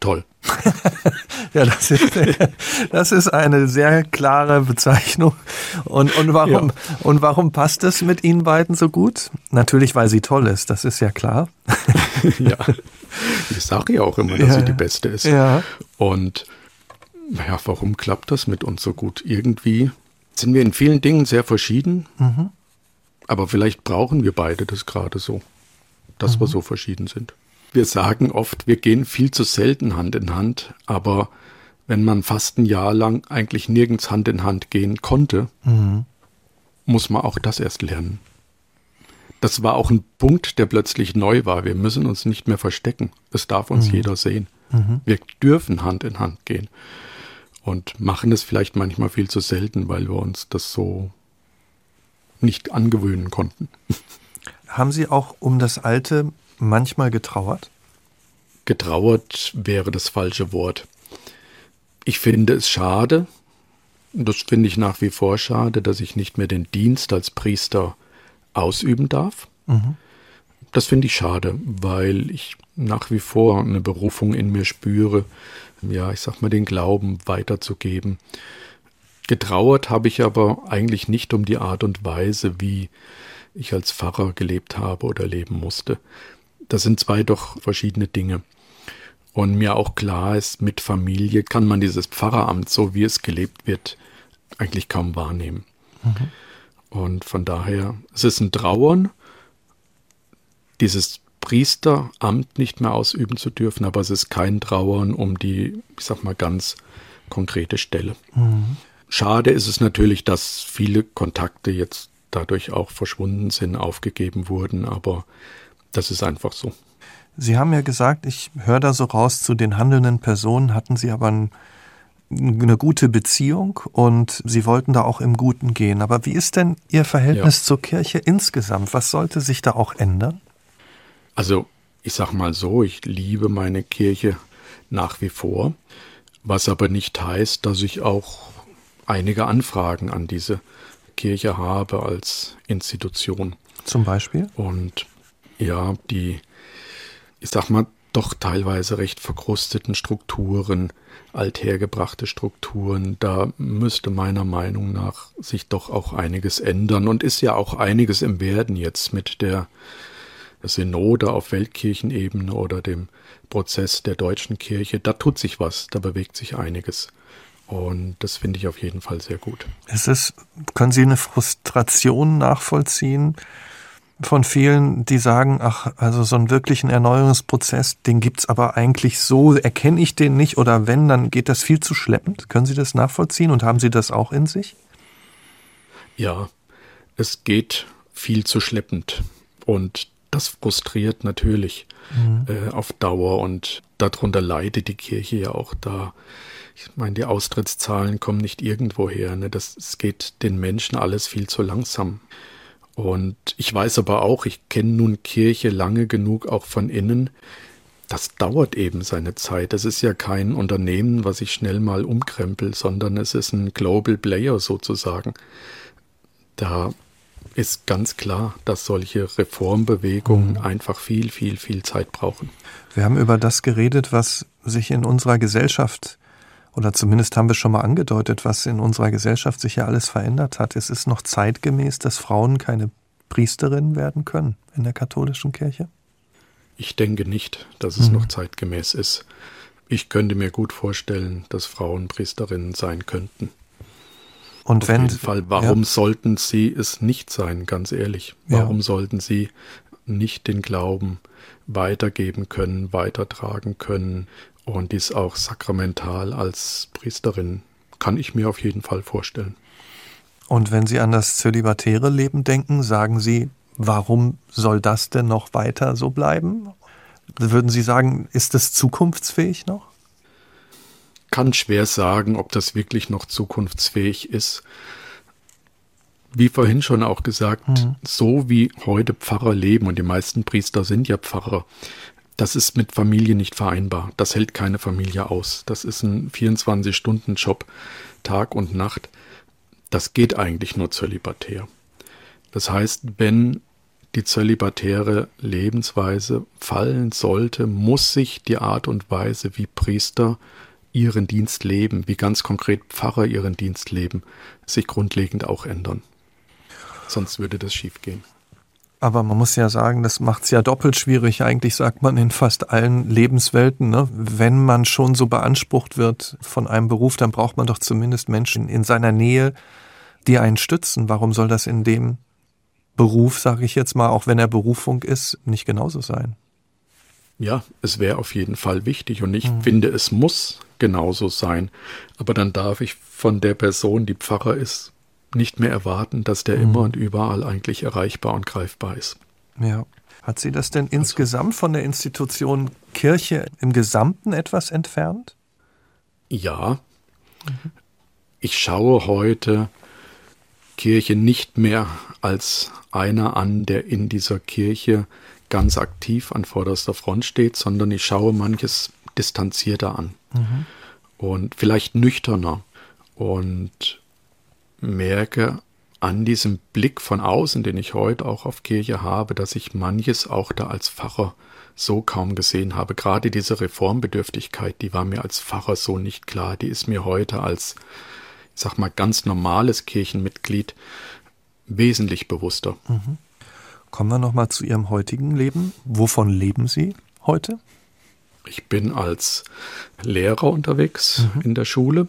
Toll. Ja, das ist eine sehr klare Bezeichnung. Und warum passt es mit Ihnen beiden so gut? Natürlich, weil sie toll ist, das ist ja klar. Ja, ich sage ja auch immer, dass sie die Beste ist. Ja. Und warum klappt das mit uns so gut? Irgendwie sind wir in vielen Dingen sehr verschieden, mhm. aber vielleicht brauchen wir beide das gerade so, dass mhm. wir so verschieden sind. Wir sagen oft, wir gehen viel zu selten Hand in Hand, aber wenn man fast ein Jahr lang eigentlich nirgends Hand in Hand gehen konnte, mhm. muss man auch das erst lernen. Das war auch ein Punkt, der plötzlich neu war. Wir müssen uns nicht mehr verstecken. Es darf uns mhm. jeder sehen. Mhm. Wir dürfen Hand in Hand gehen und machen es vielleicht manchmal viel zu selten, weil wir uns das so nicht angewöhnen konnten. Haben Sie auch um das Alte manchmal getrauert? Getrauert wäre das falsche Wort. Ich finde es schade, das finde ich nach wie vor schade, dass ich nicht mehr den Dienst als Priester ausüben darf. Mhm. Das finde ich schade, weil ich nach wie vor eine Berufung in mir spüre, ja, ich sag mal, den Glauben weiterzugeben. Getrauert habe ich aber eigentlich nicht um die Art und Weise, wie ich als Pfarrer gelebt habe oder leben musste. Das sind zwei doch verschiedene Dinge. Und mir auch klar ist, mit Familie kann man dieses Pfarreramt, so wie es gelebt wird, eigentlich kaum wahrnehmen. Mhm. Und von daher, es ist ein Trauern, dieses Priesteramt nicht mehr ausüben zu dürfen, aber es ist kein Trauern um die, ich sag mal, ganz konkrete Stelle. Mhm. Schade ist es natürlich, dass viele Kontakte jetzt dadurch auch verschwunden sind, aufgegeben wurden, aber das ist einfach so. Sie haben ja gesagt, ich höre da so raus, zu den handelnden Personen hatten Sie aber eine gute Beziehung und Sie wollten da auch im Guten gehen. Aber wie ist denn Ihr Verhältnis zur Kirche insgesamt? Was sollte sich da auch ändern? Also ich sag mal so, ich liebe meine Kirche nach wie vor, was aber nicht heißt, dass ich auch einige Anfragen an diese Kirche habe als Institution. Zum Beispiel? Und ja, die, ich sag mal, doch teilweise recht verkrusteten Strukturen, althergebrachte Strukturen, da müsste meiner Meinung nach sich doch auch einiges ändern und ist ja auch einiges im Werden jetzt mit der Synode auf Weltkirchenebene oder dem Prozess der deutschen Kirche. Da tut sich was, da bewegt sich einiges. Und das finde ich auf jeden Fall sehr gut. Können Sie eine Frustration nachvollziehen von vielen, die sagen, ach, also so einen wirklichen Erneuerungsprozess, den gibt's aber eigentlich so, erkenne ich den nicht oder wenn, dann geht das viel zu schleppend. Können Sie das nachvollziehen und haben Sie das auch in sich? Ja, es geht viel zu schleppend und das frustriert natürlich auf Dauer und darunter leidet die Kirche ja auch da. Ich meine, die Austrittszahlen kommen nicht irgendwo her. Ne? Es geht den Menschen alles viel zu langsam. Und ich weiß aber auch, ich kenne nun Kirche lange genug auch von innen. Das dauert eben seine Zeit. Es ist ja kein Unternehmen, was ich schnell mal umkrempel, sondern es ist ein Global Player sozusagen. Da ist ganz klar, dass solche Reformbewegungen einfach viel, viel, viel Zeit brauchen. Wir haben über das geredet, was sich in unserer Gesellschaft, oder zumindest haben wir schon mal angedeutet, was in unserer Gesellschaft sich ja alles verändert hat. Es ist noch zeitgemäß, dass Frauen keine Priesterinnen werden können in der katholischen Kirche? Ich denke nicht, dass es noch zeitgemäß ist. Ich könnte mir gut vorstellen, dass Frauen Priesterinnen sein könnten. Und auf jeden Fall, warum sollten sie es nicht sein, ganz ehrlich? Warum sollten sie nicht den Glauben weitergeben können, weitertragen können? Und dies auch sakramental als Priesterin, kann ich mir auf jeden Fall vorstellen. Und wenn Sie an das zölibatäre Leben denken, sagen Sie, warum soll das denn noch weiter so bleiben? Würden Sie sagen, ist das zukunftsfähig noch? Ich kann schwer sagen, ob das wirklich noch zukunftsfähig ist. Wie vorhin schon auch gesagt, so wie heute Pfarrer leben, und die meisten Priester sind ja Pfarrer, das ist mit Familie nicht vereinbar. Das hält keine Familie aus. Das ist ein 24-Stunden-Job, Tag und Nacht. Das geht eigentlich nur zölibatär. Das heißt, wenn die zölibatäre Lebensweise fallen sollte, muss sich die Art und Weise, wie Priester ihren Dienst leben, wie ganz konkret Pfarrer ihren Dienst leben, sich grundlegend auch ändern. Sonst würde das schiefgehen. Aber man muss ja sagen, das macht es ja doppelt schwierig. Eigentlich sagt man in fast allen Lebenswelten, ne? Wenn man schon so beansprucht wird von einem Beruf, dann braucht man doch zumindest Menschen in seiner Nähe, dir einen stützen. Warum soll das in dem Beruf, sage ich jetzt mal, auch wenn er Berufung ist, nicht genauso sein? Ja, es wäre auf jeden Fall wichtig und ich finde, es muss genauso sein. Aber dann darf ich von der Person, die Pfarrer ist, nicht mehr erwarten, dass der immer und überall eigentlich erreichbar und greifbar ist. Ja. Hat sie das denn insgesamt von der Institution Kirche im Gesamten etwas entfernt? Ja. Ich schaue heute Kirche nicht mehr als einer an, der in dieser Kirche ganz aktiv an vorderster Front steht, sondern ich schaue manches distanzierter an und vielleicht nüchterner und merke an diesem Blick von außen, den ich heute auch auf Kirche habe, dass ich manches auch da als Pfarrer so kaum gesehen habe. Gerade diese Reformbedürftigkeit, die war mir als Pfarrer so nicht klar. Die ist mir heute als, ich sag mal, ganz normales Kirchenmitglied wesentlich bewusster. Mhm. Kommen wir nochmal zu Ihrem heutigen Leben. Wovon leben Sie heute? Ich bin als Lehrer unterwegs in der Schule,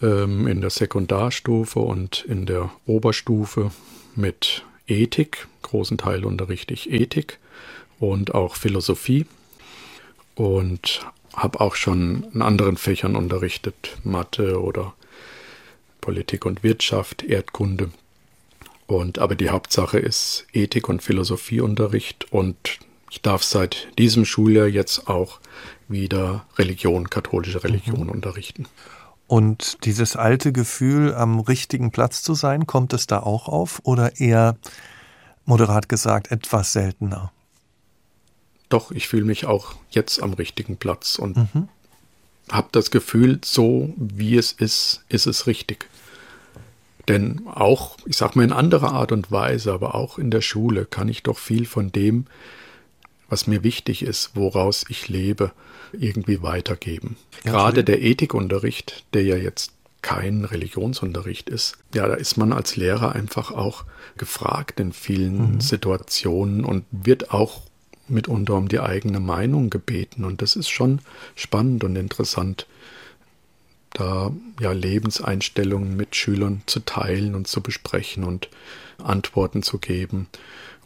in der Sekundarstufe und in der Oberstufe mit Ethik. Großen Teil unterrichte ich Ethik und auch Philosophie und habe auch schon in anderen Fächern unterrichtet, Mathe oder Politik und Wirtschaft, Erdkunde. Aber die Hauptsache ist Ethik- und Philosophieunterricht und ich darf seit diesem Schuljahr jetzt auch wieder Religion, katholische Religion unterrichten. Und dieses alte Gefühl, am richtigen Platz zu sein, kommt es da auch auf oder eher, moderat gesagt, etwas seltener? Doch, ich fühle mich auch jetzt am richtigen Platz und habe das Gefühl, so wie es ist es richtig. Denn auch, ich sag mal in anderer Art und Weise, aber auch in der Schule kann ich doch viel von dem, was mir wichtig ist, woraus ich lebe, irgendwie weitergeben. Ja, gerade der Ethikunterricht, der ja jetzt kein Religionsunterricht ist, ja, da ist man als Lehrer einfach auch gefragt in vielen Situationen und wird auch mitunter um die eigene Meinung gebeten. Und das ist schon spannend und interessant, da ja Lebenseinstellungen mit Schülern zu teilen und zu besprechen und Antworten zu geben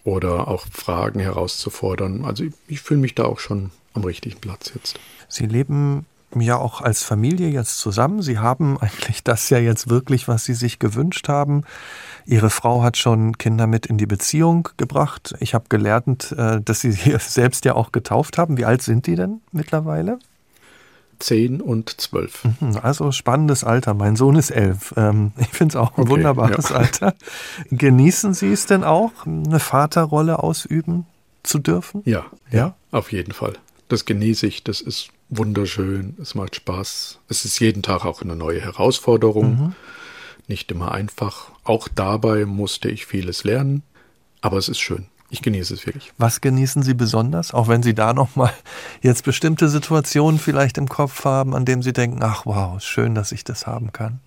oder auch Fragen herauszufordern. Also ich fühle mich da auch schon am richtigen Platz jetzt. Sie leben ja auch als Familie jetzt zusammen. Sie haben eigentlich das ja jetzt wirklich, was Sie sich gewünscht haben. Ihre Frau hat schon Kinder mit in die Beziehung gebracht. Ich habe gelernt, dass Sie hier selbst ja auch getauft haben. Wie alt sind die denn mittlerweile? 10 und 12. Also spannendes Alter. Mein Sohn ist 11. Ich finde es auch ein wunderbares Alter. Genießen Sie es denn auch, eine Vaterrolle ausüben zu dürfen? Ja, auf jeden Fall. Das genieße ich. Das ist wunderschön. Es macht Spaß. Es ist jeden Tag auch eine neue Herausforderung. Nicht immer einfach. Auch dabei musste ich vieles lernen. Aber es ist schön. Ich genieße es wirklich. Was genießen Sie besonders? Auch wenn Sie da nochmal jetzt bestimmte Situationen vielleicht im Kopf haben, an denen Sie denken, ach wow, schön, dass ich das haben kann.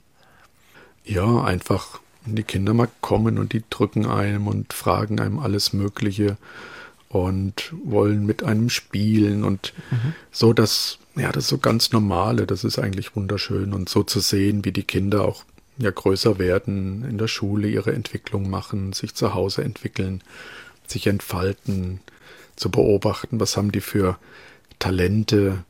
Ja, einfach die Kinder mal kommen und die drücken einem und fragen einem alles Mögliche und wollen mit einem spielen und so, dass, ja, das ist so ganz Normale, das ist eigentlich wunderschön und so zu sehen, wie die Kinder auch ja größer werden, in der Schule ihre Entwicklung machen, sich zu Hause entwickeln, sich entfalten, zu beobachten, was haben die für Talente,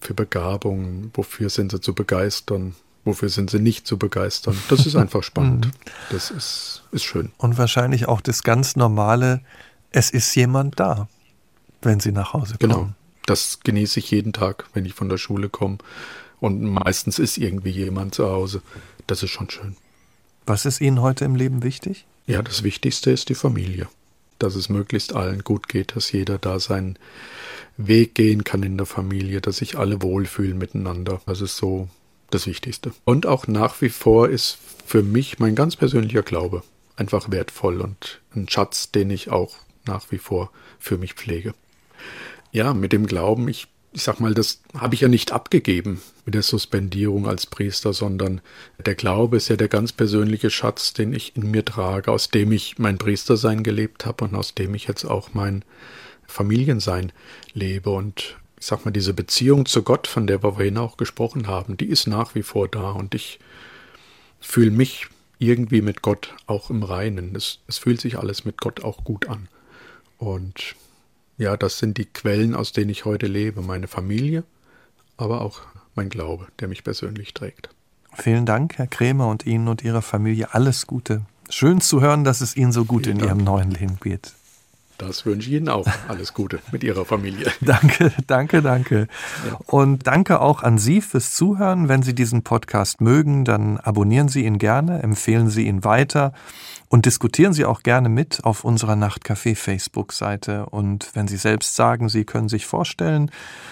für Begabungen, wofür sind sie zu begeistern, wofür sind sie nicht zu begeistern. Das ist einfach spannend. Das ist schön. Und wahrscheinlich auch das ganz normale, es ist jemand da, wenn sie nach Hause kommen. Genau, das genieße ich jeden Tag, wenn ich von der Schule komme. Und meistens ist irgendwie jemand zu Hause. Das ist schon schön. Was ist Ihnen heute im Leben wichtig? Ja, das Wichtigste ist die Familie. Dass es möglichst allen gut geht, dass jeder da seinen Weg gehen kann in der Familie, dass sich alle wohlfühlen miteinander. Das ist so das Wichtigste. Und auch nach wie vor ist für mich mein ganz persönlicher Glaube einfach wertvoll und ein Schatz, den ich auch nach wie vor für mich pflege. Ja, mit dem Glauben, ich sag mal, das habe ich ja nicht abgegeben mit der Suspendierung als Priester, sondern der Glaube ist ja der ganz persönliche Schatz, den ich in mir trage, aus dem ich mein Priestersein gelebt habe und aus dem ich jetzt auch mein Familiensein lebe. Und ich sag mal, diese Beziehung zu Gott, von der wir vorhin auch gesprochen haben, die ist nach wie vor da und ich fühle mich irgendwie mit Gott auch im Reinen. Es fühlt sich alles mit Gott auch gut an. Und ja, das sind die Quellen, aus denen ich heute lebe. Meine Familie, aber auch mein Glaube, der mich persönlich trägt. Vielen Dank, Herr Krämer, und Ihnen und Ihrer Familie alles Gute. Schön zu hören, dass es Ihnen so gut in Ihrem neuen Leben geht. Das wünsche ich Ihnen auch. Alles Gute mit Ihrer Familie. Danke. Ja. Und danke auch an Sie fürs Zuhören. Wenn Sie diesen Podcast mögen, dann abonnieren Sie ihn gerne, empfehlen Sie ihn weiter und diskutieren Sie auch gerne mit auf unserer Nachtcafé-Facebook-Seite. Und wenn Sie selbst sagen, Sie können sich vorstellen,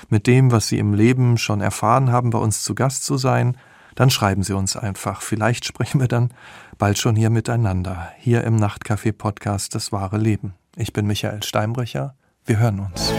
mit dem, was Sie im Leben schon erfahren haben, bei uns zu Gast zu sein, dann schreiben Sie uns einfach. Vielleicht sprechen wir dann bald schon hier miteinander, hier im Nachtcafé-Podcast Das wahre Leben. Ich bin Michael Steinbrecher. Wir hören uns.